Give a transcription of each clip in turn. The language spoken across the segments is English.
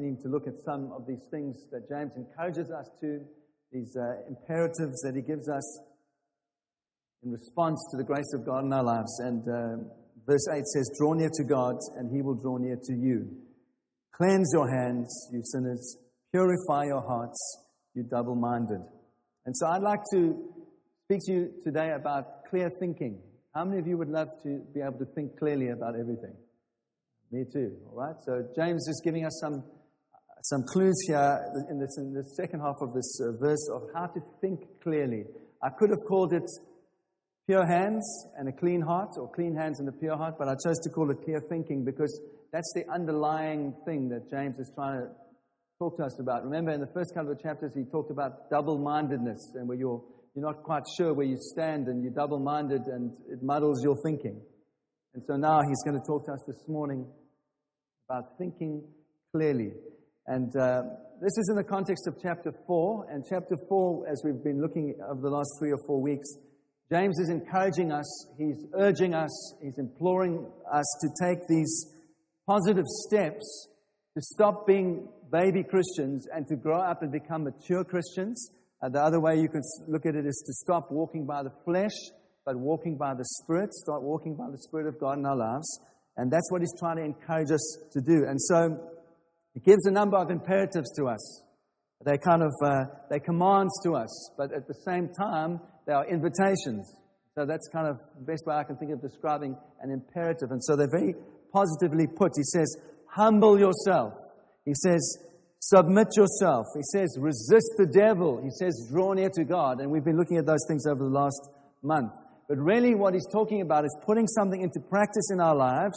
continuing to look at some of these things that James encourages us to, these imperatives that he gives us in response to the grace of God in our lives. And verse 8 says, "Draw near to God, and he will draw near to you. Cleanse your hands, you sinners. Purify your hearts, you double-minded." And so I'd like to speak to you today about clear thinking. How many of you would love to be able to think clearly about everything? Me too, all right? So James is giving us some clues here in the second half of this verse of how to think clearly. I could have called it pure hands and a clean heart, or clean hands and a pure heart, but I chose to call it clear thinking because that's the underlying thing that James is trying to talk to us about. Remember, in the first couple of chapters, he talked about double-mindedness and where you're not quite sure where you stand and you're double-minded and it muddles your thinking. And so now he's going to talk to us this morning about thinking clearly. And this is in the context of chapter 4. And chapter 4, as we've been looking over the last 3 or 4 weeks, James is encouraging us, he's urging us, he's imploring us to take these positive steps to stop being baby Christians and to grow up and become mature Christians. The other way you could look at it is to stop walking by the flesh, but walking by the Spirit. Start walking by the Spirit of God in our lives. And that's what he's trying to encourage us to do. And so he gives a number of imperatives to us. They're kind of, they're commands to us, but at the same time, they are invitations. So that's kind of the best way I can think of describing an imperative. And so they're very positively put. He says, humble yourself. He says, submit yourself. He says, resist the devil. He says, draw near to God. And we've been looking at those things over the last month. But really what he's talking about is putting something into practice in our lives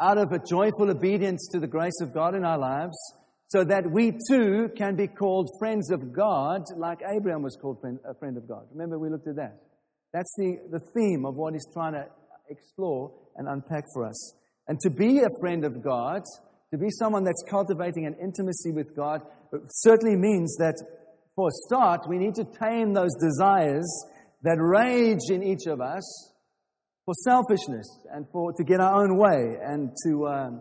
out of a joyful obedience to the grace of God in our lives so that we too can be called friends of God like Abraham was called a friend of God. Remember, we looked at that. That's the theme of what he's trying to explore and unpack for us. And to be a friend of God, to be someone that's cultivating an intimacy with God, certainly means that, for a start, we need to tame those desires that rage in each of us for selfishness and for to get our own way and to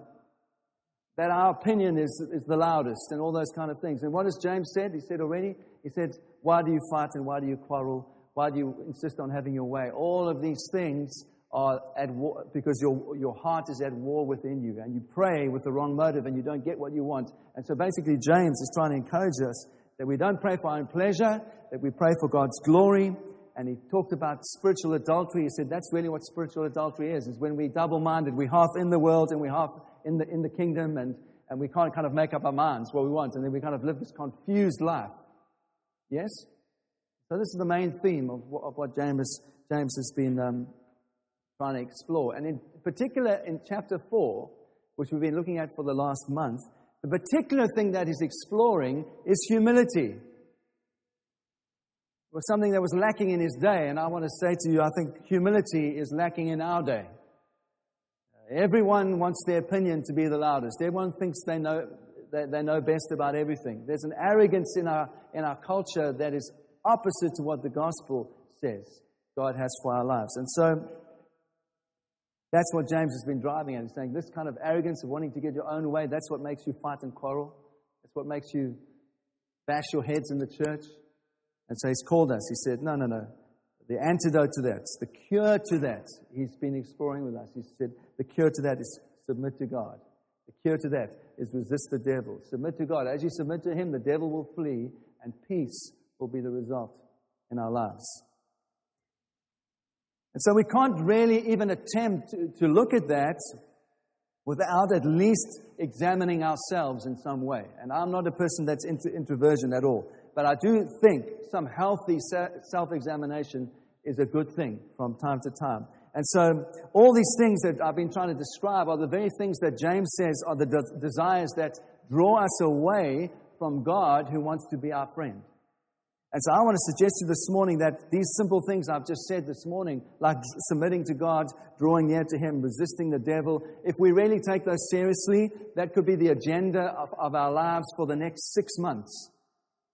that our opinion is the loudest and all those kind of things. And what has James said? He said already, he said, why do you fight and why do you quarrel? Why do you insist on having your way? All of these things are at war because your heart is at war within you, and you pray with the wrong motive and you don't get what you want. And so basically James is trying to encourage us that we don't pray for our own pleasure, that we pray for God's glory. And he talked about spiritual adultery. He said that's really what spiritual adultery is when we're double-minded. We're half in the world and we're half in the kingdom, and we can't kind of make up our minds what we want, and then we kind of live this confused life. Yes? So this is the main theme of what James has been trying to explore. And in particular, in chapter 4, which we've been looking at for the last month, the particular thing that he's exploring is humility. It was something that was lacking in his day, and I want to say to you, I think humility is lacking in our day. Everyone wants their opinion to be the loudest. Everyone thinks they know best about everything. There's an arrogance in our culture that is opposite to what the gospel says God has for our lives. And so that's what James has been driving at. He's saying this kind of arrogance of wanting to get your own way, that's what makes you fight and quarrel. That's what makes you bash your heads in the church. And so he's called us. He said, no. The antidote to that, the cure to that, he's been exploring with us. He said the cure to that is submit to God. The cure to that is resist the devil. Submit to God. As you submit to him, the devil will flee and peace will be the result in our lives. And so we can't really even attempt to look at that without at least examining ourselves in some way. And I'm not a person that's into introversion at all. But I do think some healthy self-examination is a good thing from time to time. And so all these things that I've been trying to describe are the very things that James says are the desires that draw us away from God who wants to be our friend. And so I want to suggest to you this morning that these simple things I've just said this morning, like submitting to God, drawing near to him, resisting the devil, if we really take those seriously, that could be the agenda of our lives for the next 6 months.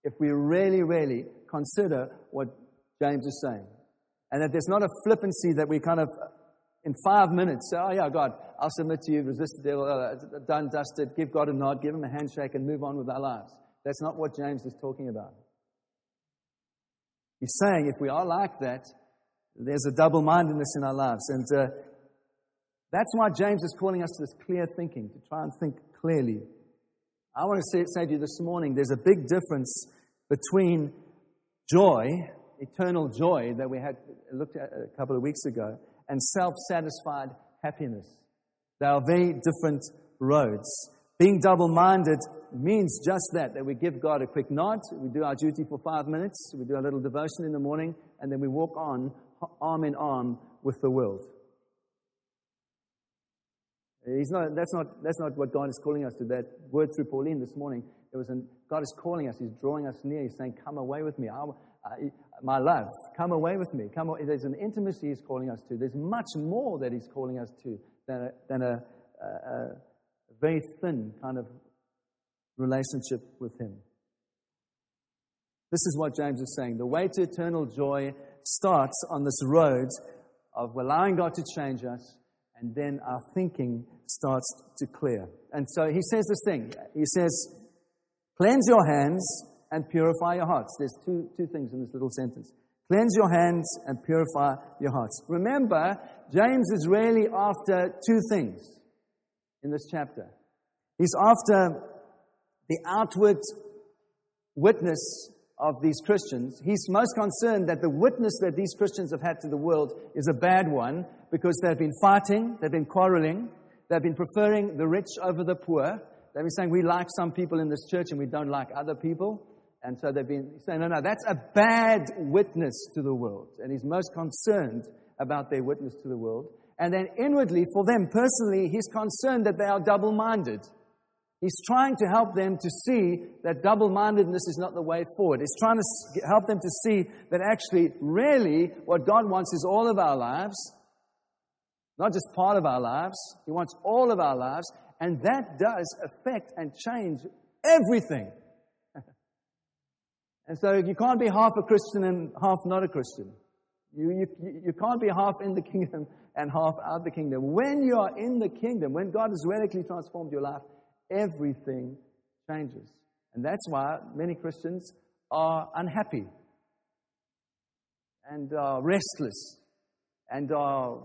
If we really, really consider what James is saying. And that there's not a flippancy that we kind of in 5 minutes say, oh yeah, God, I'll submit to you, resist the devil, done, dusted, give God a nod, give him a handshake and move on with our lives. That's not what James is talking about. He's saying if we are like that, there's a double-mindedness in our lives. And that's why James is calling us to this clear thinking, to try and think clearly. I want to say to you this morning, there's a big difference between joy, eternal joy that we had looked at a couple of weeks ago, and self-satisfied happiness. They are very different roads. Being double-minded means just that, that we give God a quick nod, we do our duty for 5 minutes, we do our little devotion in the morning, and then we walk on arm in arm with the world. That's not what God is calling us to. That word through Pauline this morning, God is calling us, He's drawing us near, He's saying, come away with me, my love, come away with me. Come away. There's an intimacy He's calling us to. There's much more that He's calling us to than a very thin kind of relationship with Him. This is what James is saying. The way to eternal joy starts on this road of allowing God to change us, and then our thinking starts to clear. And so he says this thing. He says, cleanse your hands and purify your hearts. There's two things in this little sentence. Cleanse your hands and purify your hearts. Remember, James is really after two things in this chapter. He's after the outward witness of these Christians. He's most concerned that the witness that these Christians have had to the world is a bad one, because they've been fighting, they've been quarreling, they've been preferring the rich over the poor. They've been saying, we like some people in this church and we don't like other people. And so they've been saying, no, that's a bad witness to the world. And he's most concerned about their witness to the world. And then inwardly, for them personally, he's concerned that they are double-minded. He's trying to help them to see that double-mindedness is not the way forward. He's trying to help them to see that actually, really, what God wants is all of our lives, not just part of our lives. He wants all of our lives, and that does affect and change everything. And so you can't be half a Christian and half not a Christian. You can't be half in the kingdom and half out the kingdom. When you are in the kingdom, when God has radically transformed your life, everything changes. And that's why many Christians are unhappy and are restless and are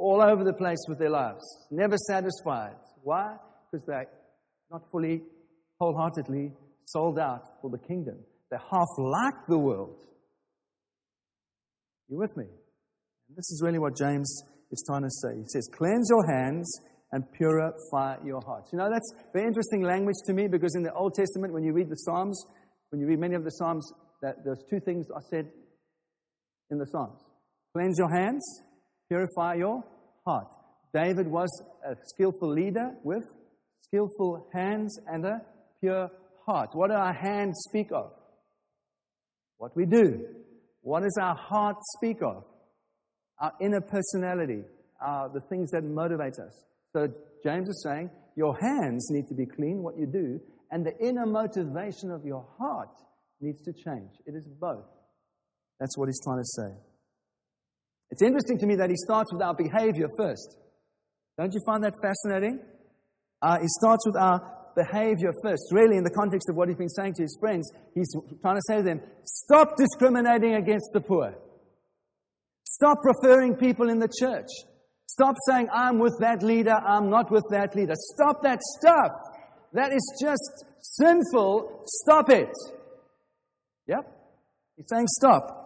all over the place with their lives, never satisfied. Why? Because they're not fully, wholeheartedly sold out for the kingdom. They're half like the world. You with me? This is really what James is trying to say. He says, cleanse your hands and purify your hearts. You know, that's very interesting language to me, because in the Old Testament, when you read the Psalms, when you read many of the Psalms, that those two things are said in the Psalms. Cleanse your hands, purify your heart. David was a skillful leader with skillful hands and a pure heart. What do our hands speak of? What we do. What does our heart speak of? Our inner personality, the things that motivate us. So James is saying, your hands need to be clean, what you do, and the inner motivation of your heart needs to change. It is both. That's what he's trying to say. It's interesting to me that he starts with our behavior first. Don't you find that fascinating? He starts with our behavior first. Really, in the context of what he's been saying to his friends, he's trying to say to them, stop discriminating against the poor. Stop preferring people in the church. Stop saying, I'm with that leader, I'm not with that leader. Stop that stuff. That is just sinful. Stop it. Yep. He's saying stop.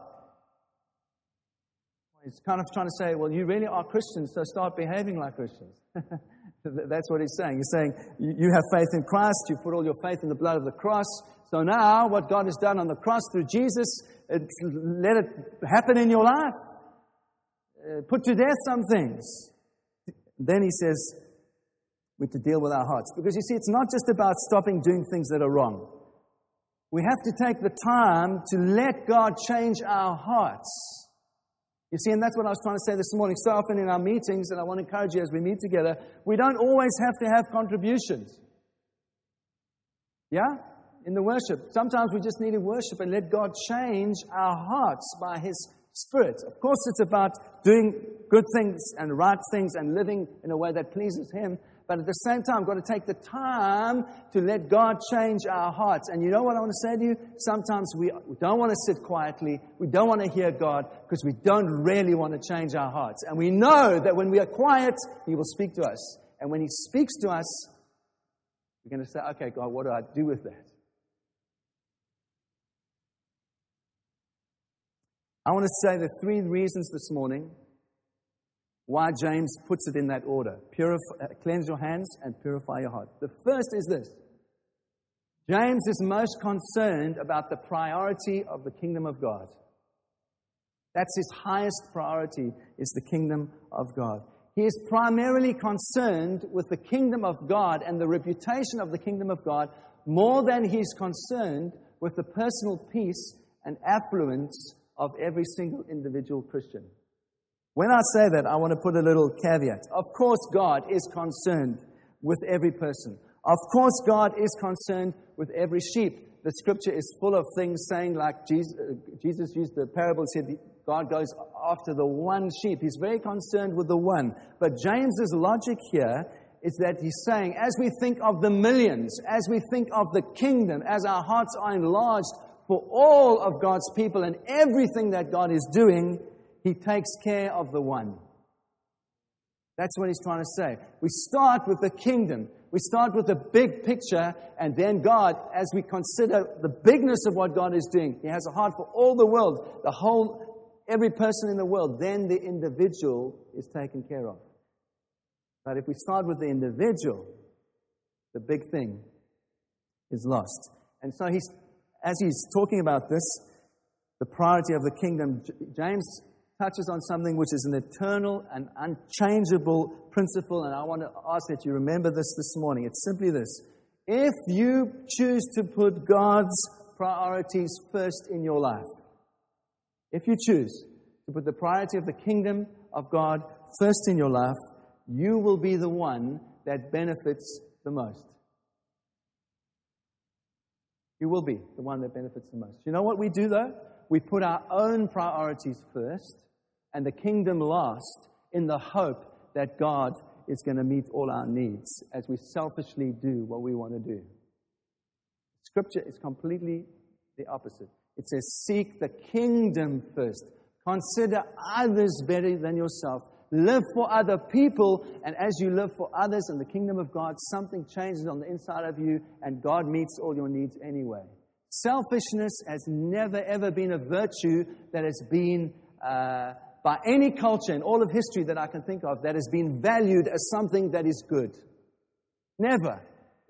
He's kind of trying to say, well, you really are Christians, so start behaving like Christians. That's what he's saying. He's saying, you have faith in Christ, you've put all your faith in the blood of the cross, so now what God has done on the cross through Jesus, let it happen in your life. Put to death some things. Then he says, we're to deal with our hearts. Because you see, it's not just about stopping doing things that are wrong. We have to take the time to let God change our hearts. You see, and that's what I was trying to say this morning. So often in our meetings, and I want to encourage you as we meet together, we don't always have to have contributions. Yeah? In the worship. Sometimes we just need to worship and let God change our hearts by His Spirit. Of course, it's about doing good things and right things and living in a way that pleases Him. But at the same time, we've got to take the time to let God change our hearts. And you know what I want to say to you? Sometimes we don't want to sit quietly. We don't want to hear God because we don't really want to change our hearts. And we know that when we are quiet, He will speak to us. And when He speaks to us, we're going to say, okay, God, what do I do with that? I want to say the three reasons this morning why James puts it in that order. Cleanse your hands and purify your heart. The first is this. James is most concerned about the priority of the kingdom of God. That's his highest priority, is the kingdom of God. He is primarily concerned with the kingdom of God and the reputation of the kingdom of God more than he's concerned with the personal peace and affluence of every single individual Christian. When I say that, I want to put a little caveat. Of course, God is concerned with every person. Of course, God is concerned with every sheep. The scripture is full of things saying, like Jesus used the parable, said God goes after the one sheep. He's very concerned with the one. But James's logic here is that he's saying, as we think of the millions, as we think of the kingdom, as our hearts are enlarged for all of God's people and everything that God is doing, He takes care of the one. That's what he's trying to say. We start with the kingdom. We start with the big picture, and then God, as we consider the bigness of what God is doing, He has a heart for all the world, every person in the world, then the individual is taken care of. But if we start with the individual, the big thing is lost. And so as he's talking about this, the priority of the kingdom, James touches on something which is an eternal and unchangeable principle, and I want to ask that you remember this morning. It's simply this. If you choose to put God's priorities first in your life, if you choose to put the priority of the kingdom of God first in your life, you will be the one that benefits the most. You will be the one that benefits the most. You know what we do, though? We put our own priorities first and the kingdom last, in the hope that God is going to meet all our needs as we selfishly do what we want to do. Scripture is completely the opposite. It says, seek the kingdom first. Consider others better than yourself. Live for other people, and as you live for others in the kingdom of God, something changes on the inside of you, and God meets all your needs anyway. Selfishness has never, ever been a virtue that has been, by any culture in all of history that I can think of, that has been valued as something that is good. Never.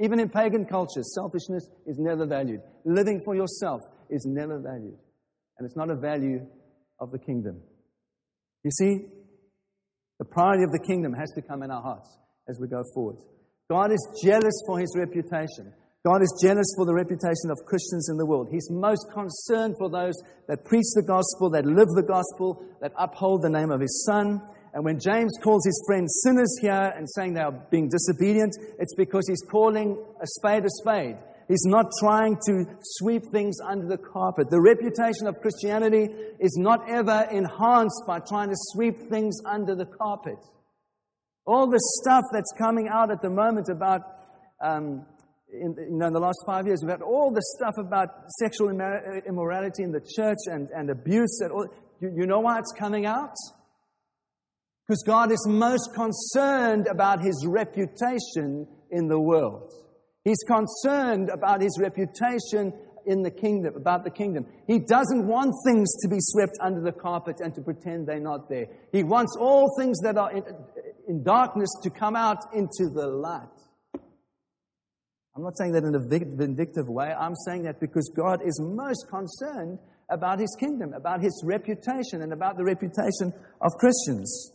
Even in pagan cultures, selfishness is never valued. Living for yourself is never valued. And it's not a value of the kingdom. You see, the priority of the kingdom has to come in our hearts as we go forward. God is jealous for His reputation. God is jealous for the reputation of Christians in the world. He's most concerned for those that preach the gospel, that live the gospel, that uphold the name of His Son. And when James calls his friends sinners here and saying they are being disobedient, it's because he's calling a spade a spade. He's not trying to sweep things under the carpet. The reputation of Christianity is not ever enhanced by trying to sweep things under the carpet. All the stuff that's coming out at the moment about in the last 5 years, we've had all the stuff about sexual immorality in the church and abuse. You know why it's coming out? Because God is most concerned about His reputation in the world. He's concerned about His reputation in the kingdom, about the kingdom. He doesn't want things to be swept under the carpet and to pretend they're not there. He wants all things that are in darkness to come out into the light. I'm not saying that in a vindictive way. I'm saying that because God is most concerned about His kingdom, about His reputation, and about the reputation of Christians.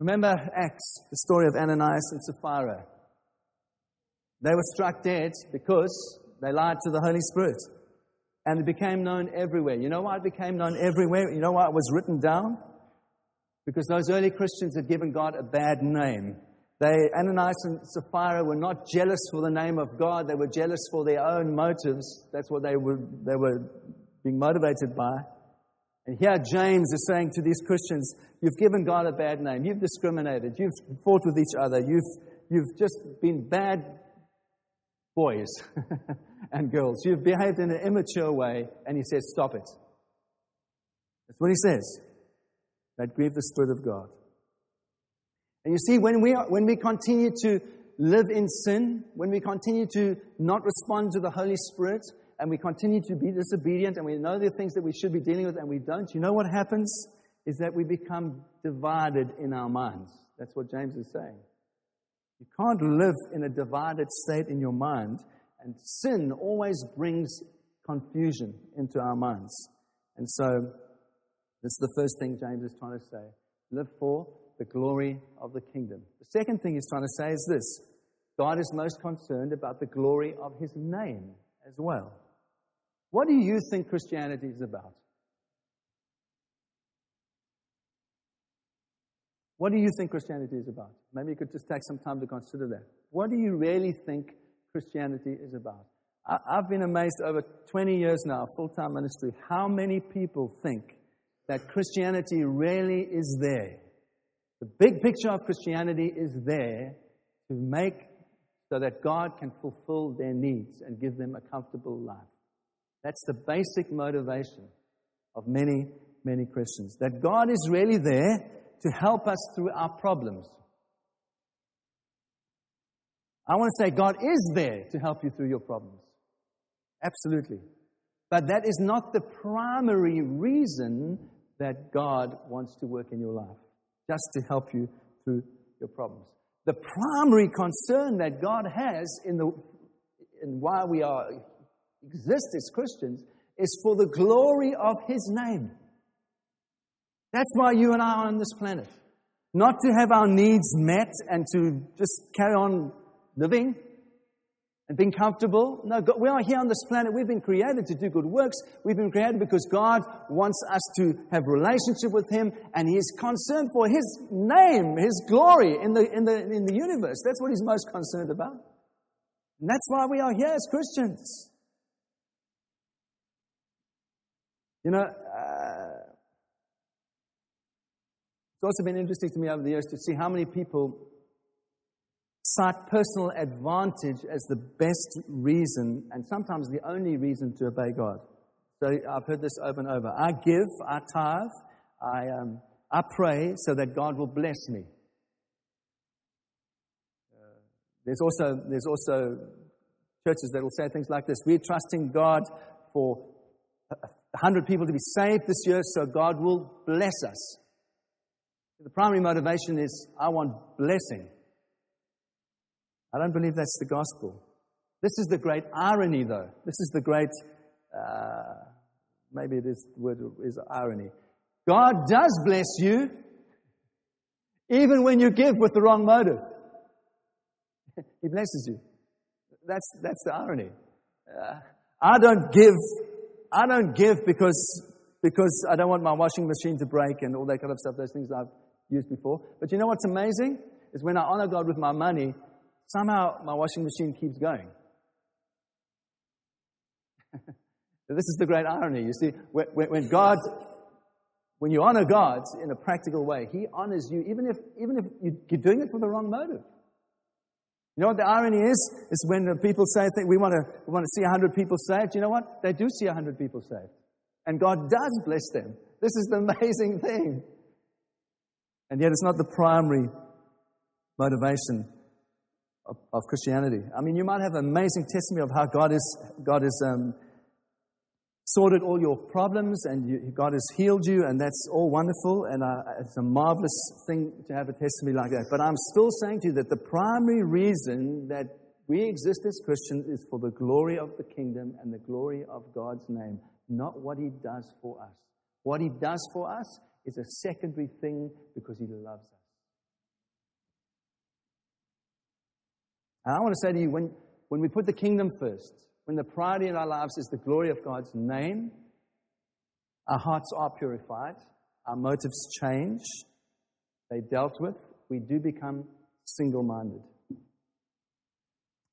Remember Acts, the story of Ananias and Sapphira. They were struck dead because they lied to the Holy Spirit. And it became known everywhere. You know why it became known everywhere? You know why it was written down? Because those early Christians had given God a bad name. Ananias and Sapphira were not jealous for the name of God. They were jealous for their own motives. That's what they were being motivated by. And here James is saying to these Christians, you've given God a bad name. You've discriminated. You've fought with each other. You've just been bad boys and girls. You've behaved in an immature way. And he says, stop it. That's what he says. That grieved the Spirit of God. And you see, when we continue to live in sin, when we continue to not respond to the Holy Spirit, and we continue to be disobedient, and we know the things that we should be dealing with, and we don't, you know what happens? Is that we become divided in our minds. That's what James is saying. You can't live in a divided state in your mind, and sin always brings confusion into our minds. And so, this is the first thing James is trying to say. Live for the glory of the kingdom. The second thing he's trying to say is this. God is most concerned about the glory of his name as well. What do you think Christianity is about? What do you think Christianity is about? Maybe you could just take some time to consider that. What do you really think Christianity is about? I've been amazed over 20 years now, full-time ministry, how many people think that Christianity really is there. The big picture of Christianity is there to make so that God can fulfill their needs and give them a comfortable life. That's the basic motivation of many, many Christians. That God is really there to help us through our problems. I want to say God is there to help you through your problems. Absolutely. But that is not the primary reason that God wants to work in your life. Just to help you through your problems. The primary concern that God has in why we exist as Christians is for the glory of his name. That's why you and I are on this planet. Not to have our needs met and to just carry on living and being comfortable. No, God, we are here on this planet. We've been created to do good works. We've been created because God wants us to have relationship with him, and he is concerned for his name, his glory in the universe. That's what he's most concerned about. And that's why we are here as Christians. You know, it's also been interesting to me over the years to see how many people cite personal advantage as the best reason, and sometimes the only reason, to obey God. So I've heard this over and over. I give, I tithe, I pray so that God will bless me. There's also churches that will say things like this. We're trusting God for 100 people to be saved this year, so God will bless us. The primary motivation is, I want blessing. I don't believe that's the gospel. This is the great irony, though. This is the great, maybe this word is irony. God does bless you, even when you give with the wrong motive. He blesses you. That's the irony. I don't give because I don't want my washing machine to break and all that kind of stuff. Those things I've used before. But you know what's amazing is when I honor God with my money. Somehow, my washing machine keeps going. This is the great irony. You see, when you honor God in a practical way, he honors you, even if you're doing it for the wrong motive. You know what the irony is? It's when the people say, we want to see 100 people saved. You know what? They do see 100 people saved. And God does bless them. This is the amazing thing. And yet, it's not the primary motivation of Christianity. I mean, you might have an amazing testimony of how God has sorted all your problems, and God has healed you, and that's all wonderful, and it's a marvelous thing to have a testimony like that. But I'm still saying to you that the primary reason that we exist as Christians is for the glory of the kingdom and the glory of God's name, not what he does for us. What he does for us is a secondary thing because he loves us. And I want to say to you, when we put the kingdom first, when the priority in our lives is the glory of God's name, our hearts are purified, our motives change, they're dealt with, we do become single-minded.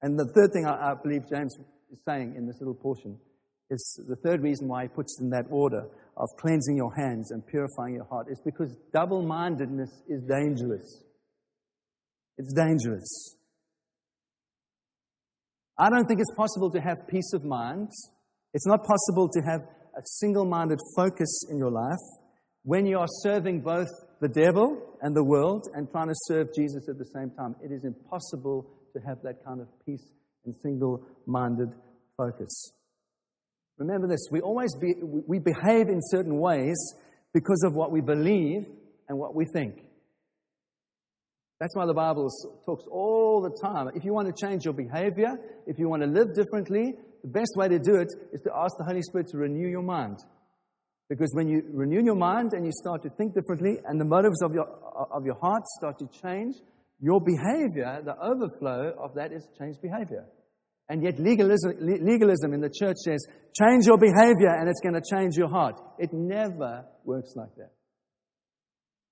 And the third thing I believe James is saying in this little portion is the third reason why he puts in that order of cleansing your hands and purifying your heart, is because double-mindedness is dangerous. It's dangerous. I don't think it's possible to have peace of mind. It's not possible to have a single-minded focus in your life when you are serving both the devil and the world and trying to serve Jesus at the same time. It is impossible to have that kind of peace and single-minded focus. Remember this, we behave in certain ways because of what we believe and what we think. That's why the Bible talks all the time. If you want to change your behavior, if you want to live differently, the best way to do it is to ask the Holy Spirit to renew your mind. Because when you renew your mind and you start to think differently and the motives of your heart start to change, your behavior, the overflow of that is changed behavior. And yet legalism in the church says, change your behavior and it's going to change your heart. It never works like that.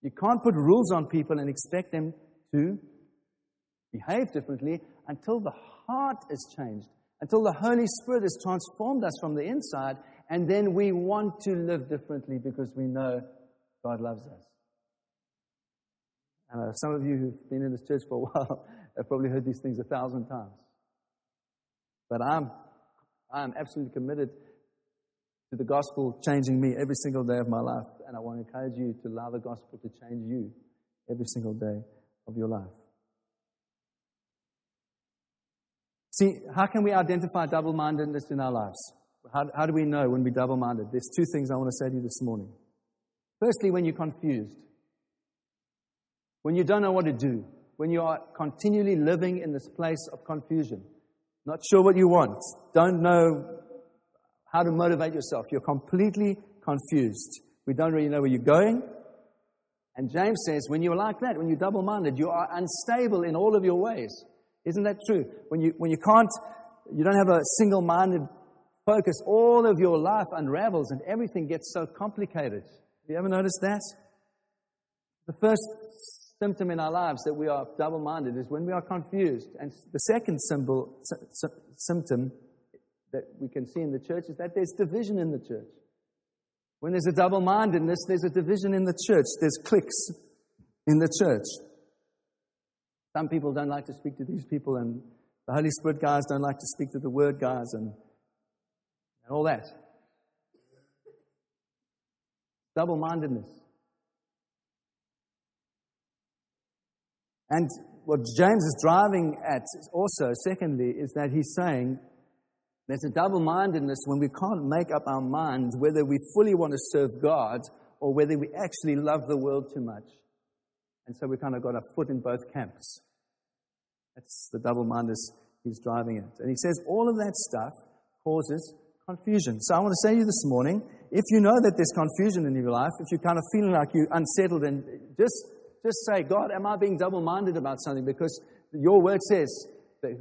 You can't put rules on people and expect them to behave differently until the heart is changed, until the Holy Spirit has transformed us from the inside, and then we want to live differently because we know God loves us. And some of you who've been in this church for a while have probably heard these things 1,000 times. But I'm absolutely committed to the gospel changing me every single day of my life, and I want to encourage you to allow the gospel to change you every single day of your life. See, how can we identify double-mindedness in our lives? How do we know when we're double-minded? There's two things I want to say to you this morning. Firstly, when you're confused. When you don't know what to do. When you are continually living in this place of confusion. Not sure what you want. Don't know how to motivate yourself. You're completely confused. We don't really know where you're going. And James says, when you're like that, when you're double-minded, you are unstable in all of your ways. Isn't that true? When you don't have a single-minded focus, all of your life unravels and everything gets so complicated. Have you ever noticed that? The first symptom in our lives that we are double-minded is when we are confused. And the second symptom that we can see in the church is that there's division in the church. When there's a double-mindedness, there's a division in the church. There's cliques in the church. Some people don't like to speak to these people, and the Holy Spirit guys don't like to speak to the Word guys, and all that. Double-mindedness. And what James is driving at also, secondly, is that he's saying there's a double-mindedness when we can't make up our minds whether we fully want to serve God or whether we actually love the world too much. And so we kind of got a foot in both camps. That's the double-mindedness he's driving at. And he says all of that stuff causes confusion. So I want to say to you this morning, if you know that there's confusion in your life, if you're kind of feeling like you're unsettled, and just say, God, am I being double-minded about something? Because your word says that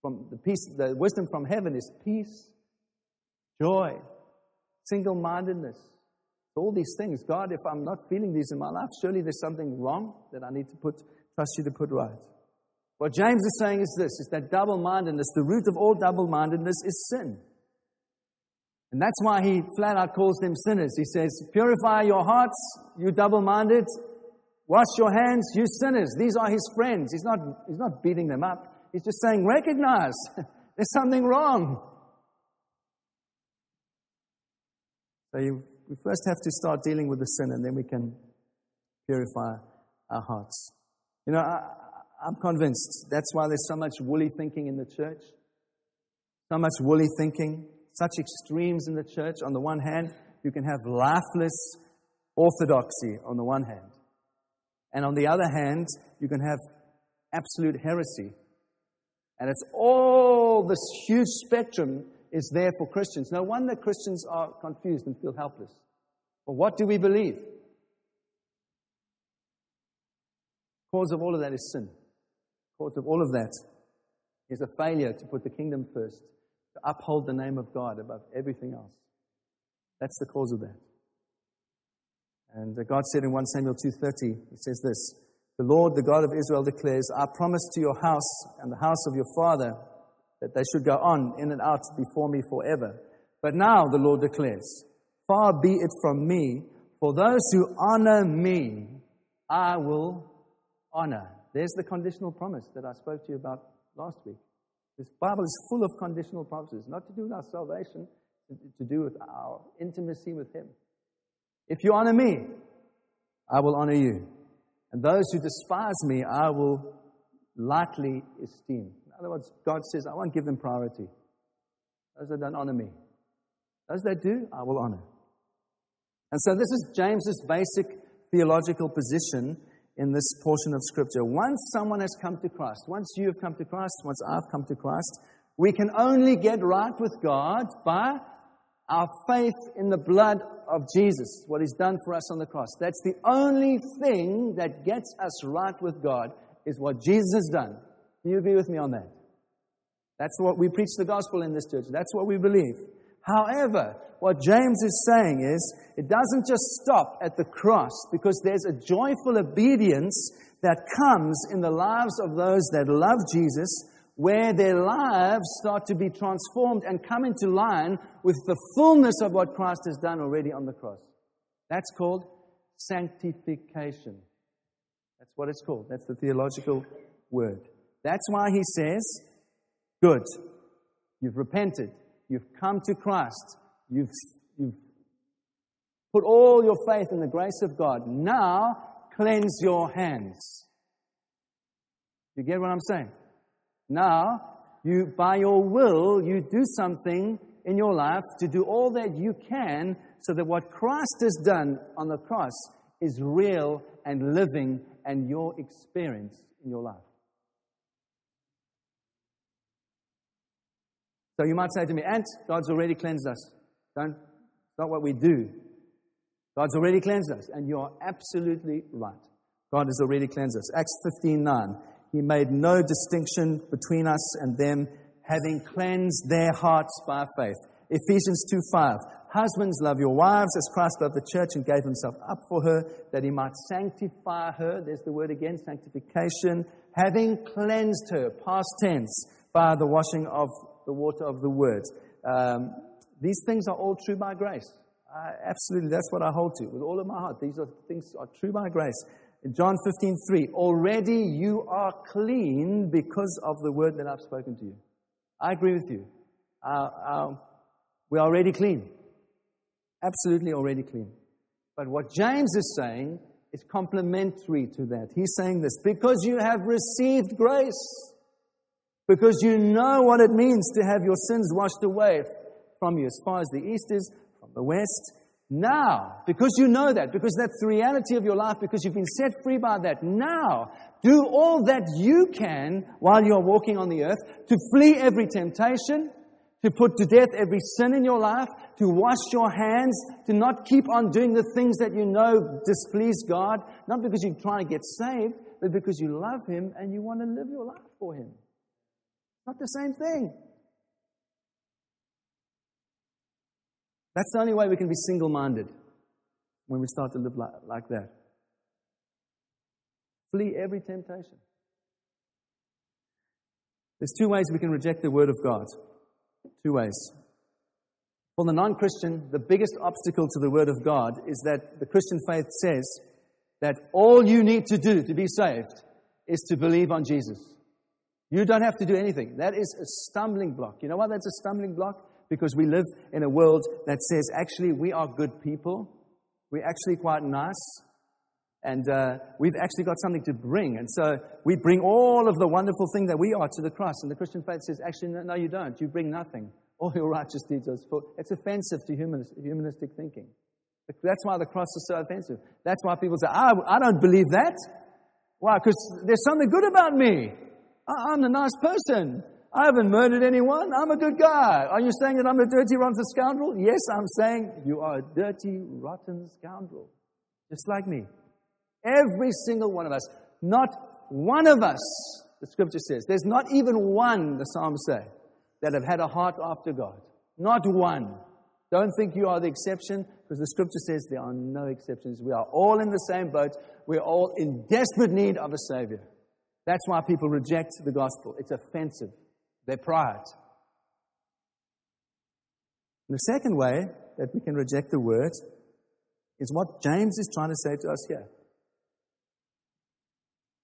from the peace, the wisdom from heaven is peace, joy, single-mindedness. All these things, God, if I'm not feeling these in my life, surely there's something wrong that I need to trust you to put right. What James is saying is this, is that double-mindedness, the root of all double-mindedness is sin. And that's why he flat out calls them sinners. He says, purify your hearts, you double-minded. Wash your hands, you sinners. These are his friends. He's not beating them up. He's just saying, recognize there's something wrong. So we first have to start dealing with the sin, and then we can purify our hearts. You know, I'm convinced that's why there's so much woolly thinking in the church. So much woolly thinking, such extremes in the church. On the one hand, you can have lifeless orthodoxy on the one hand. And on the other hand, you can have absolute heresy. And it's all this huge spectrum is there for Christians. No wonder Christians are confused and feel helpless. But what do we believe? The cause of all of that is sin. The cause of all of that is a failure to put the kingdom first, to uphold the name of God above everything else. That's the cause of that. And God said in 1 Samuel 2:30, he says this, "The Lord, the God of Israel, declares, I promise to your house and the house of your father that they should go on in and out before me forever. But now, the Lord declares, far be it from me, for those who honor me, I will honor. There's the conditional promise that I spoke to you about last week. This Bible is full of conditional promises, not to do with our salvation, to do with our intimacy with Him. If you honor me, I will honor you. And those who despise me, I will lightly esteem. In other words, God says, I won't give them priority. Those that don't honor me. Those that do, I will honor. And so this is James's basic theological position in this portion of Scripture. Once someone has come to Christ, once you have come to Christ, once I've come to Christ, we can only get right with God by our faith in the blood of Jesus, what He's done for us on the cross. That's the only thing that gets us right with God, is what Jesus has done. Do you agree with me on that? That's what we preach the gospel in this church. That's what we believe. However, what James is saying is, it doesn't just stop at the cross, because there's a joyful obedience that comes in the lives of those that love Jesus, where their lives start to be transformed and come into line with the fullness of what Christ has done already on the cross. That's called sanctification. That's what it's called. That's the theological word. That's why he says, good, you've repented. You've come to Christ. You've put all your faith in the grace of God. Now, cleanse your hands. You get what I'm saying? Now, you, by your will, you do something in your life to do all that you can so that what Christ has done on the cross is real and living and your experience in your life. So you might say to me, Ant, God's already cleansed us. It's not what we do. God's already cleansed us. And you are absolutely right. God has already cleansed us. Acts 15:9. He made no distinction between us and them, having cleansed their hearts by faith. Ephesians 2:5. Husbands, love your wives as Christ loved the church and gave Himself up for her, that He might sanctify her. There's the word again, sanctification. Having cleansed her, past tense, by the washing of the water of the word. These things are all true by grace. Absolutely, that's what I hold to with all of my heart. These are things are true by grace. In John 15:3, already you are clean because of the word that I've spoken to you. I agree with you. We're already clean. Absolutely already clean. But what James is saying is complementary to that. He's saying this, because you have received grace. Because you know what it means to have your sins washed away from you, as far as the east is from the west. Now, because you know that, because that's the reality of your life, because you've been set free by that, now do all that you can while you're walking on the earth to flee every temptation, to put to death every sin in your life, to wash your hands, to not keep on doing the things that you know displease God, not because you try to get saved, but because you love Him and you want to live your life for Him. Not the same thing. That's the only way we can be single-minded, when we start to live like that. Flee every temptation. There's two ways we can reject the Word of God. Two ways. For the non-Christian, the biggest obstacle to the Word of God is that the Christian faith says that all you need to do to be saved is to believe on Jesus. You don't have to do anything. That is a stumbling block. You know why that's a stumbling block? Because we live in a world that says, actually, we are good people. We're actually quite nice. And we've actually got something to bring. And so we bring all of the wonderful thing that we are to the cross. And the Christian faith says, actually, no, you don't. You bring nothing. All your righteous deeds are full. It's offensive to humanistic thinking. That's why the cross is so offensive. That's why people say, I don't believe that. Why? Because there's something good about me. I'm a nice person. I haven't murdered anyone. I'm a good guy. Are you saying that I'm a dirty, rotten scoundrel? Yes, I'm saying you are a dirty, rotten scoundrel. Just like me. Every single one of us. Not one of us, the Scripture says. There's not even one, the Psalms say, that have had a heart after God. Not one. Don't think you are the exception, because the Scripture says there are no exceptions. We are all in the same boat. We're all in desperate need of a Savior. That's why people reject the gospel. It's offensive. their pride. And the second way that we can reject the word is what James is trying to say to us here.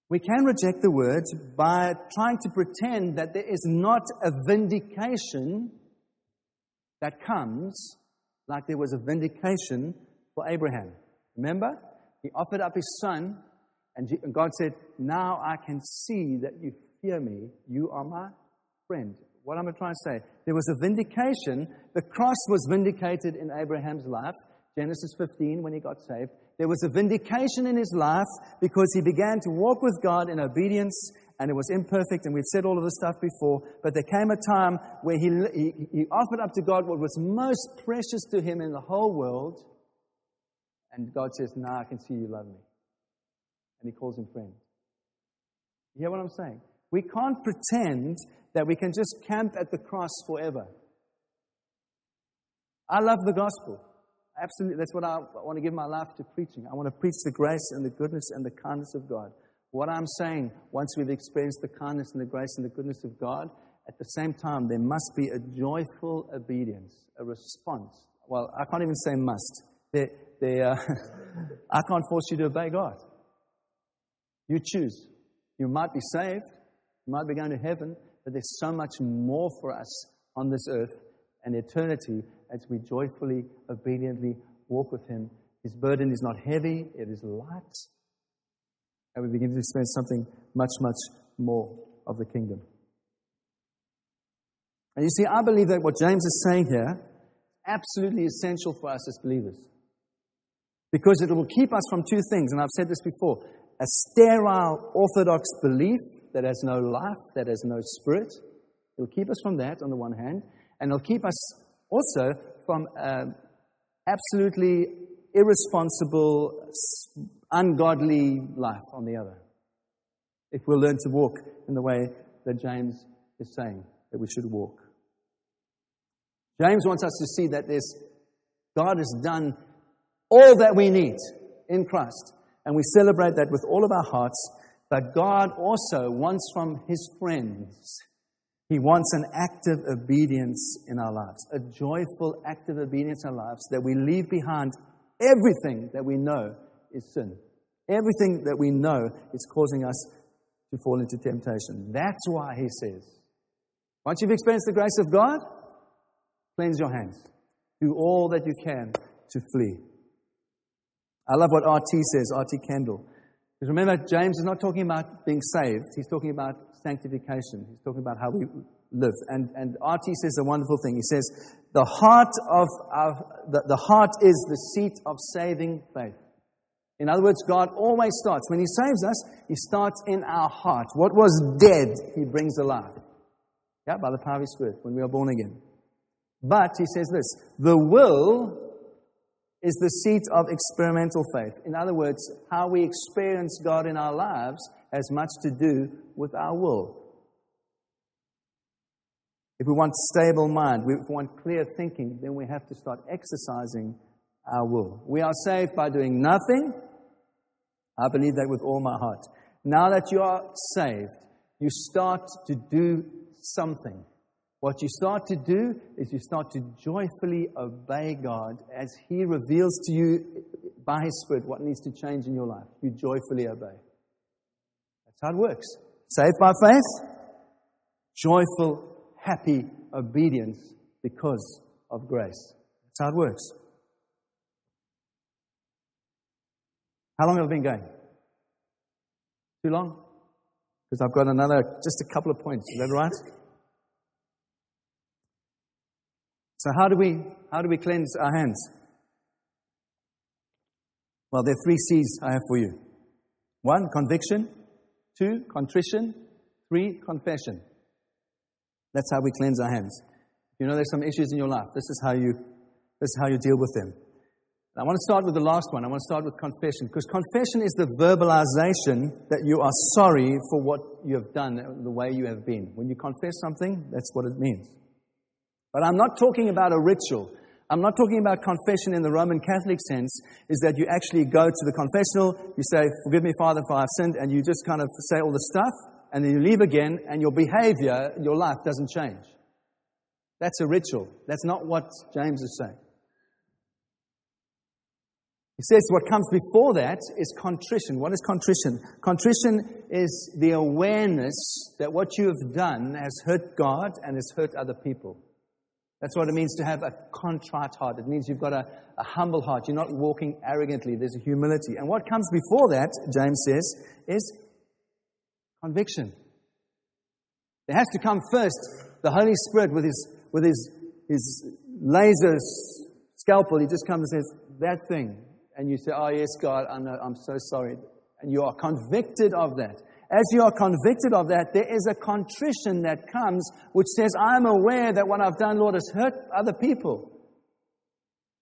We can reject the word by trying to pretend that there is not a vindication that comes like there was a vindication for Abraham. Remember? He offered up his son, and God said, now I can see that you fear me. You are my friend. What am I trying to say? There was a vindication. The cross was vindicated in Abraham's life. Genesis 15, when he got saved. There was a vindication in his life because he began to walk with God in obedience, and it was imperfect, and we've said all of this stuff before, but there came a time where he offered up to God what was most precious to him in the whole world, and God says, now I can see you love me. And he calls him friend. You hear what I'm saying? We can't pretend that we can just camp at the cross forever. I love the gospel. Absolutely, that's what I want to give my life to preaching. I want to preach the grace and the goodness and the kindness of God. What I'm saying, once we've experienced the kindness and the grace and the goodness of God, at the same time, there must be a joyful obedience, a response. Well, I can't even say must. I can't force you to obey God. You choose. You might be saved, you might be going to heaven, but there's so much more for us on this earth and eternity as we joyfully, obediently walk with Him. His burden is not heavy, it is light. And we begin to experience something much, much more of the kingdom. And you see, I believe that what James is saying here is absolutely essential for us as believers. Because it will keep us from two things, and I've said this before, a sterile, orthodox belief that has no life, that has no spirit. It will keep us from that on the one hand, and it will keep us also from absolutely irresponsible, ungodly life on the other. If we'll learn to walk in the way that James is saying that we should walk. James wants us to see that God has done all that we need in Christ. And we celebrate that with all of our hearts. But God also wants from His friends, He wants an active obedience in our lives, a joyful, active obedience in our lives, that we leave behind everything that we know is sin. Everything that we know is causing us to fall into temptation. That's why He says, once you've experienced the grace of God, cleanse your hands. Do all that you can to flee. I love what R.T. says, R.T. Kendall. Because remember, James is not talking about being saved. He's talking about sanctification. He's talking about how we live. And R.T. says a wonderful thing. He says, the heart is the seat of saving faith. In other words, God always starts. When He saves us, He starts in our heart. What was dead, He brings alive. Yeah, by the power of His Spirit, when we are born again. But, he says this, the will is the seat of experimental faith. In other words, how we experience God in our lives has much to do with our will. If we want stable mind, if we want clear thinking, then we have to start exercising our will. We are saved by doing nothing. I believe that with all my heart. Now that you are saved, you start to do something. What you start to do is you start to joyfully obey God as He reveals to you by His Spirit what needs to change in your life. You joyfully obey. That's how it works. Saved by faith, joyful, happy obedience because of grace. That's how it works. How long have I been going? Too long? Because I've got just a couple of points. Is that right? So how do we cleanse our hands? Well, there are 3 C's I have for you. 1, conviction. 2, contrition. 3, confession. That's how we cleanse our hands. You know there's some issues in your life. This is how you deal with them. And I want to start with the last one. I want to start with confession, because confession is the verbalization that you are sorry for what you have done, the way you have been. When you confess something, that's what it means. But I'm not talking about a ritual. I'm not talking about confession in the Roman Catholic sense, is that you actually go to the confessional, you say, forgive me, Father, for I've sinned, and you just kind of say all the stuff. and then you leave again, and your behavior, your life doesn't change. That's a ritual. That's not what James is saying. He says what comes before that is contrition. What is contrition? Contrition is the awareness that what you have done has hurt God and has hurt other people. That's what it means to have a contrite heart. It means you've got a humble heart. You're not walking arrogantly. There's a humility. And what comes before that, James says, is conviction. There has to come first the Holy Spirit with his laser scalpel. He just comes and says, that thing. And you say, oh yes, God, I know, I'm so sorry. And you are convicted of that. As you are convicted of that, there is a contrition that comes which says, I'm aware that what I've done, Lord, has hurt other people.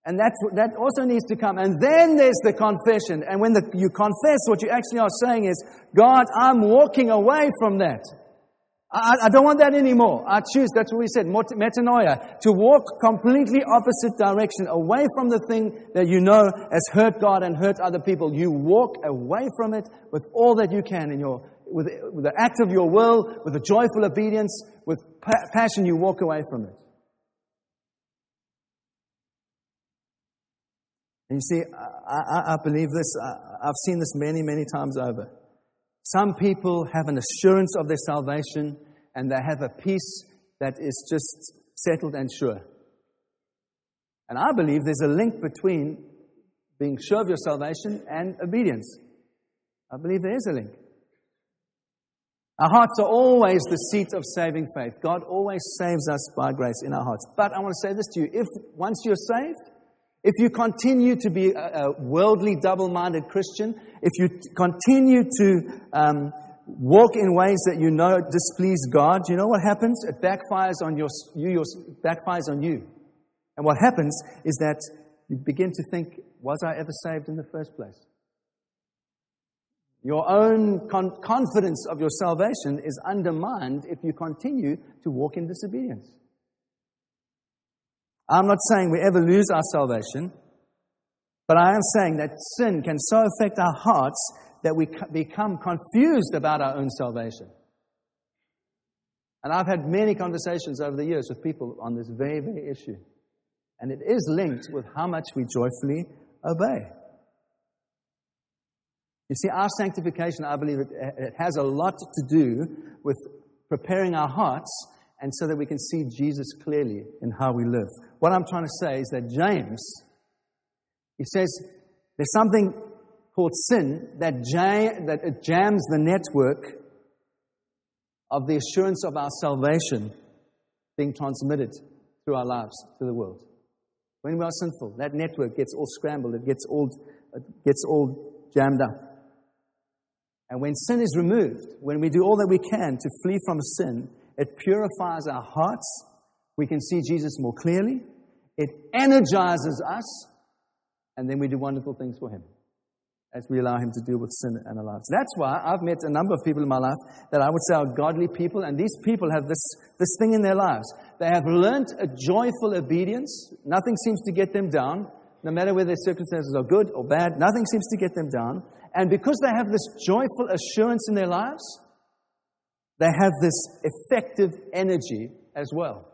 And that also needs to come. And then there's the confession. And when you confess, what you actually are saying is, God, I'm walking away from that. I don't want that anymore. I choose, that's what we said, metanoia, to walk completely opposite direction, away from the thing that you know has hurt God and hurt other people. You walk away from it with all that you can, with the act of your will, with a joyful obedience, with passion, you walk away from it. And you see, I believe this. I've seen this many, many times over. Some people have an assurance of their salvation and they have a peace that is just settled and sure. And I believe there's a link between being sure of your salvation and obedience. I believe there is a link. Our hearts are always the seat of saving faith. God always saves us by grace in our hearts. But I want to say this to you. If once you're saved, if you continue to be a worldly, double-minded Christian, if you continue to walk in ways that you know displease God, you know what happens? It backfires on backfires on you. And what happens is that you begin to think, was I ever saved in the first place? Your own confidence of your salvation is undermined if you continue to walk in disobedience. I'm not saying we ever lose our salvation, but I am saying that sin can so affect our hearts that we become confused about our own salvation. And I've had many conversations over the years with people on this very, very issue. And it is linked with how much we joyfully obey. You see, our sanctification, I believe it has a lot to do with preparing our hearts and so that we can see Jesus clearly in how we live. What I'm trying to say is that James, he says, there's something called sin that it jams the network of the assurance of our salvation being transmitted through our lives to the world. When we are sinful, that network gets all scrambled, it gets all jammed up. And when sin is removed, when we do all that we can to flee from sin, it purifies our hearts. We can see Jesus more clearly. It energizes us. And then we do wonderful things for Him as we allow Him to deal with sin in our lives. That's why I've met a number of people in my life that I would say are godly people. And these people have this thing in their lives. They have learned a joyful obedience. Nothing seems to get them down. No matter whether their circumstances are good or bad, nothing seems to get them down. And because they have this joyful assurance in their lives, they have this effective energy as well.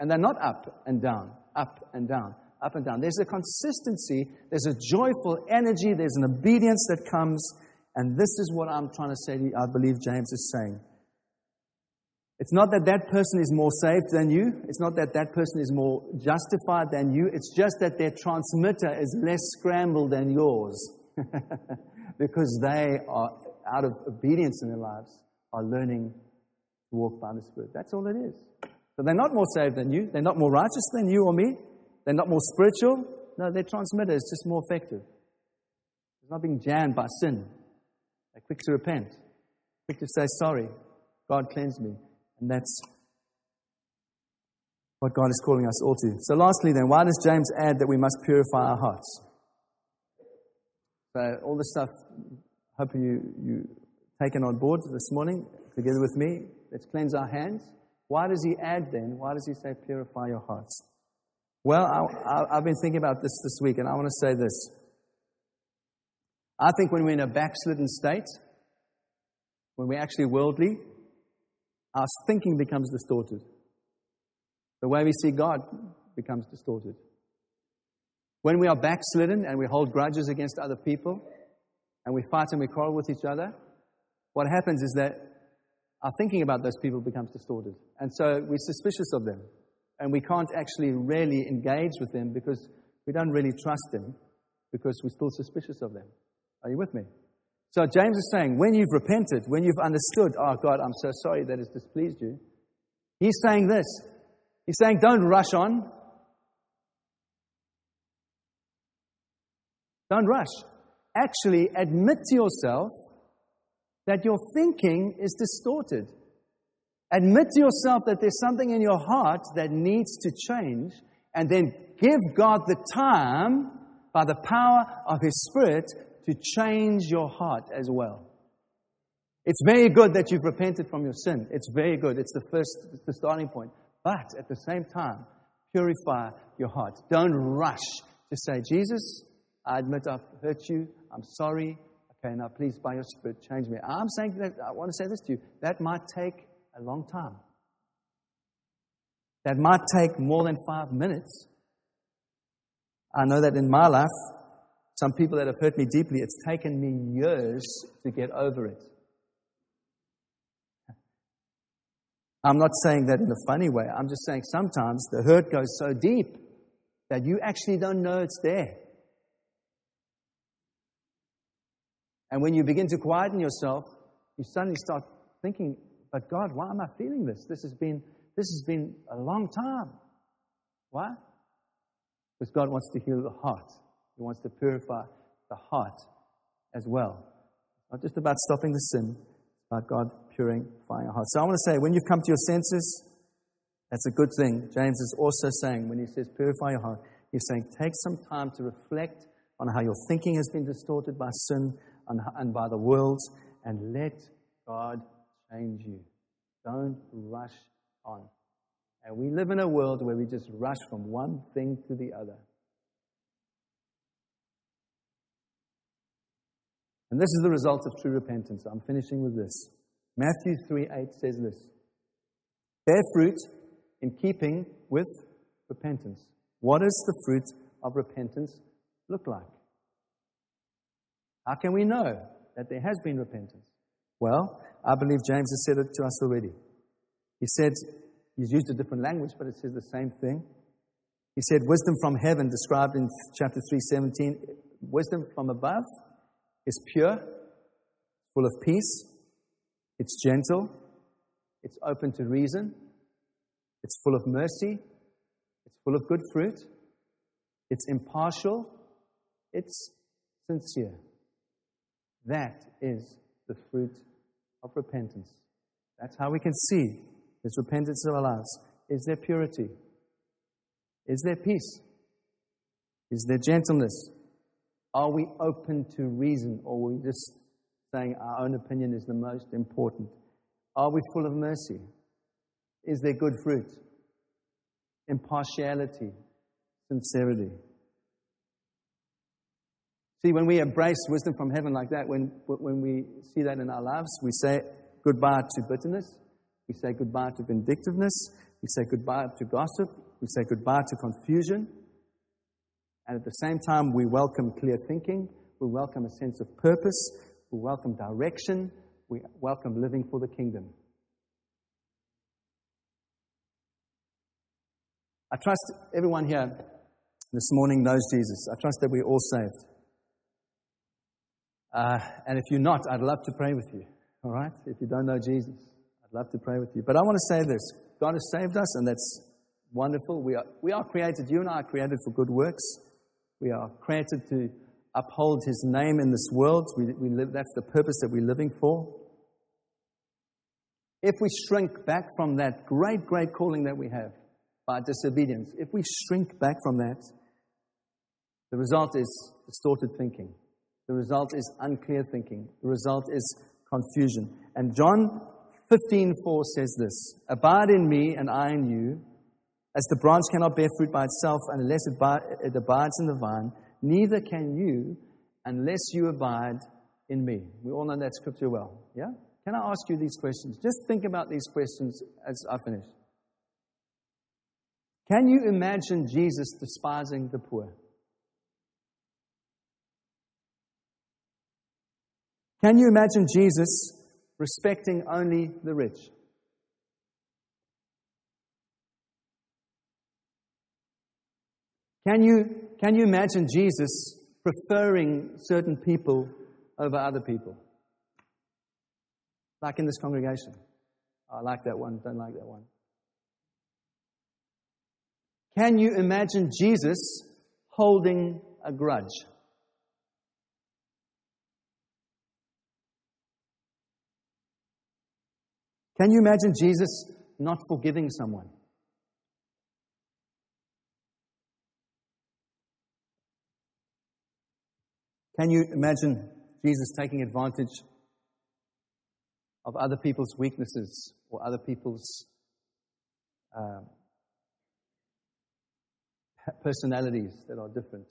And they're not up and down, up and down, up and down. There's a consistency, there's a joyful energy, there's an obedience that comes. And this is what I'm trying to say to you, I believe James is saying. It's not that that person is more saved than you. It's not that that person is more justified than you. It's just that their transmitter is less scrambled than yours. Because they are, out of obedience in their lives, are learning to walk by the Spirit. That's all it is. So they're not more saved than you. They're not more righteous than you or me. They're not more spiritual. No, their transmitter is just more effective. They're not being jammed by sin. They're quick to repent, quick to say, sorry, God cleansed me. And that's what God is calling us all to. So lastly then, why does James add that we must purify our hearts? So all this stuff, hoping you taken on board this morning, together with me. Let's cleanse our hands. Why does he add then? Why does he say purify your hearts? Well, I've been thinking about this week, and I want to say this. I think when we're in a backslidden state, when we're actually worldly, our thinking becomes distorted. The way we see God becomes distorted. When we are backslidden and we hold grudges against other people, and we fight and we quarrel with each other, what happens is that our thinking about those people becomes distorted. And so we're suspicious of them. And we can't actually really engage with them because we don't really trust them, because we're still suspicious of them. Are you with me? So James is saying, when you've repented, when you've understood, oh God, I'm so sorry that it's displeased you, he's saying this. He's saying, don't rush on. Don't rush. Actually, admit to yourself that your thinking is distorted. Admit to yourself that there's something in your heart that needs to change, and then give God the time, by the power of His Spirit, to change your heart as well. It's very good that you've repented from your sin. It's very good. It's the starting point. But at the same time, purify your heart. Don't rush to say, Jesus, I admit I've hurt you. I'm sorry. Okay, now please, by your Spirit, change me. I'm saying that, I want to say this to you. That might take a long time. That might take more than 5 minutes. I know that in my life, some people that have hurt me deeply, it's taken me years to get over it. I'm not saying that in a funny way. I'm just saying sometimes the hurt goes so deep that you actually don't know it's there. And when you begin to quieten yourself, you suddenly start thinking, but God, why am I feeling this? This has been a long time. Why? Because God wants to heal the heart. He wants to purify the heart as well. Not just about stopping the sin, but God purifying our heart. So I want to say, when you've come to your senses, that's a good thing. James is also saying, when he says purify your heart, he's saying take some time to reflect on how your thinking has been distorted by sin and by the world, and let God change you. Don't rush on. And we live in a world where we just rush from one thing to the other. And this is the result of true repentance. I'm finishing with this. Matthew 3:8 says this. Bear fruit in keeping with repentance. What does the fruit of repentance look like? How can we know that there has been repentance? Well, I believe James has said it to us already. He said, he's used a different language, but it says the same thing. He said, wisdom from heaven, described in chapter 3:17, wisdom from above is pure, full of peace, it's gentle, it's open to reason, it's full of mercy, it's full of good fruit, it's impartial, it's sincere. That is the fruit of repentance. That's how we can see there's repentance in our lives. Is there purity? Is there peace? Is there gentleness? Are we open to reason, or are we just saying our own opinion is the most important? Are we full of mercy? Is there good fruit? Impartiality, sincerity. See, when we embrace wisdom from heaven like that, when we see that in our lives, we say goodbye to bitterness. We say goodbye to vindictiveness. We say goodbye to gossip. We say goodbye to confusion. And at the same time, we welcome clear thinking. We welcome a sense of purpose. We welcome direction. We welcome living for the kingdom. I trust everyone here this morning knows Jesus. I trust that we're all saved. And if you're not, I'd love to pray with you. All right? If you don't know Jesus, I'd love to pray with you. But I want to say this. God has saved us, and that's wonderful. We are created. You and I are created for good works. We are created to uphold His name in this world. We live. That's the purpose that we're living for. If we shrink back from that great, great calling that we have by disobedience, if we shrink back from that, the result is distorted thinking. The result is unclear thinking. The result is confusion. And John 15:4 says this, abide in me and I in you, as the branch cannot bear fruit by itself unless it abides in the vine, neither can you unless you abide in me. We all know that scripture well, yeah? Can I ask you these questions? Just think about these questions as I finish. Can you imagine Jesus despising the poor? Can you imagine Jesus respecting only the rich? Can you imagine Jesus preferring certain people over other people? Like in this congregation. I like that one, don't like that one. Can you imagine Jesus holding a grudge? Can you imagine Jesus not forgiving someone? Can you imagine Jesus taking advantage of other people's weaknesses or other people's personalities that are different?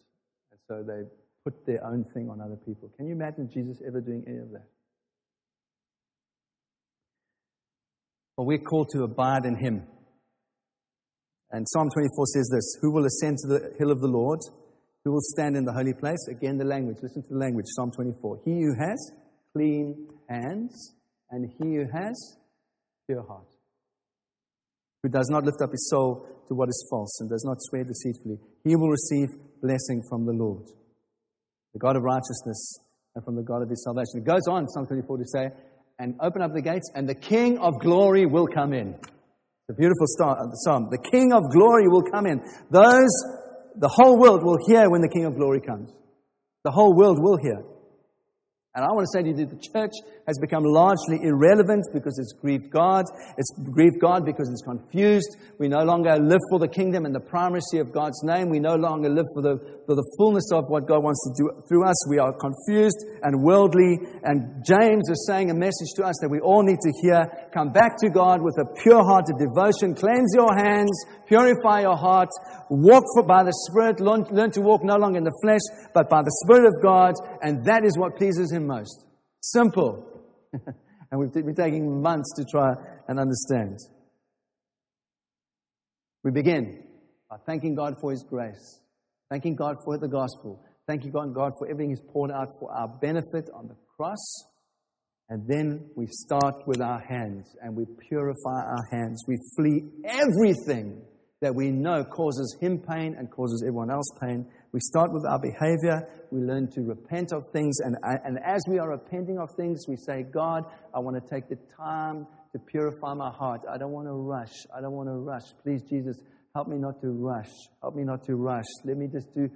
And so they put their own thing on other people. Can you imagine Jesus ever doing any of that? But we're called to abide in Him. And Psalm 24 says this, "Who will ascend to the hill of the Lord? Who will stand in the holy place?" Again, the language. Listen to the language, Psalm 24. "He who has clean hands and he who has pure heart, who does not lift up his soul to what is false and does not swear deceitfully, he will receive blessing from the Lord, the God of righteousness, and from the God of his salvation." It goes on, Psalm 24, to say, "And open up the gates, and the King of glory will come in." The beautiful start of the psalm. The King of glory will come in. The whole world will hear when the King of glory comes. The whole world will hear. And I want to say to you that the church has become largely irrelevant because it's grieved God. It's grieved God because it's confused. We no longer live for the kingdom and the primacy of God's name. We no longer live for the fullness of what God wants to do through us. We are confused and worldly. And James is saying a message to us that we all need to hear. Come back to God with a pure heart of devotion. Cleanse your hands. Purify your heart. Walk by the Spirit. Learn to walk no longer in the flesh, but by the Spirit of God. And that is what pleases Him most. Simple. And we've been taking months to try and understand. We begin by thanking God for His grace, thanking God for the gospel, thanking God for everything He's poured out for our benefit on the cross. And then we start with our hands and we purify our hands. We flee everything that we know causes Him pain and causes everyone else pain. We start with our behavior. We learn to repent of things. And as we are repenting of things, we say, "God, I want to take the time to purify my heart. I don't want to rush. I don't want to rush. Please, Jesus, help me not to rush. Help me not to rush. Let me just do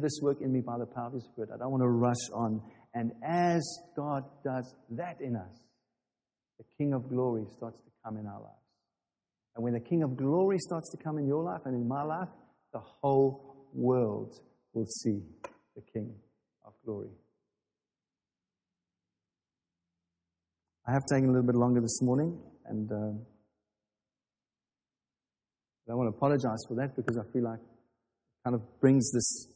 this work in me by the power of His Spirit. I don't want to rush on." And as God does that in us, the King of glory starts to come in our lives. And when the King of glory starts to come in your life and in my life, the whole world will see the King of glory. I have taken a little bit longer this morning, and I want to apologize for that because I feel like it kind of brings this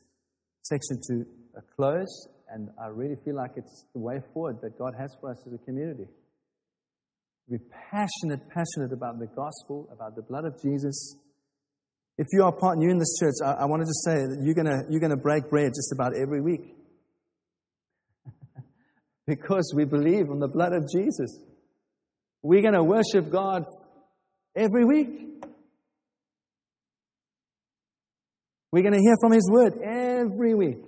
section to a close, and I really feel like it's the way forward that God has for us as a community. Be passionate about the gospel, about the blood of Jesus. If you are part new in this church, I wanted to say that you're gonna break bread just about every week because we believe in the blood of Jesus. We're gonna worship God every week. We're gonna hear from His Word every week.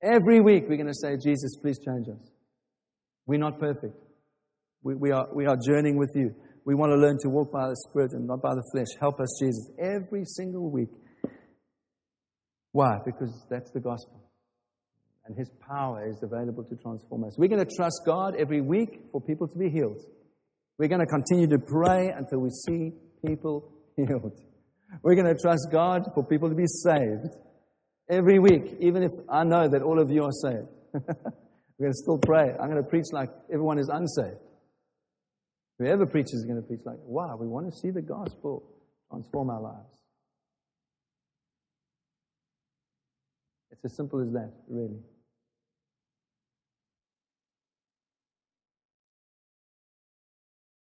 Every week we're gonna say, "Jesus, please change us. We're not perfect. We are journeying with You. We want to learn to walk by the Spirit and not by the flesh. Help us, Jesus," every single week. Why? Because that's the gospel. And His power is available to transform us. We're going to trust God every week for people to be healed. We're going to continue to pray until we see people healed. We're going to trust God for people to be saved every week, even if I know that all of you are saved. We're going to still pray. I'm going to preach like everyone is unsaved. Whoever preaches is going to preach like, "Wow, we want to see the gospel transform our lives." It's as simple as that, really.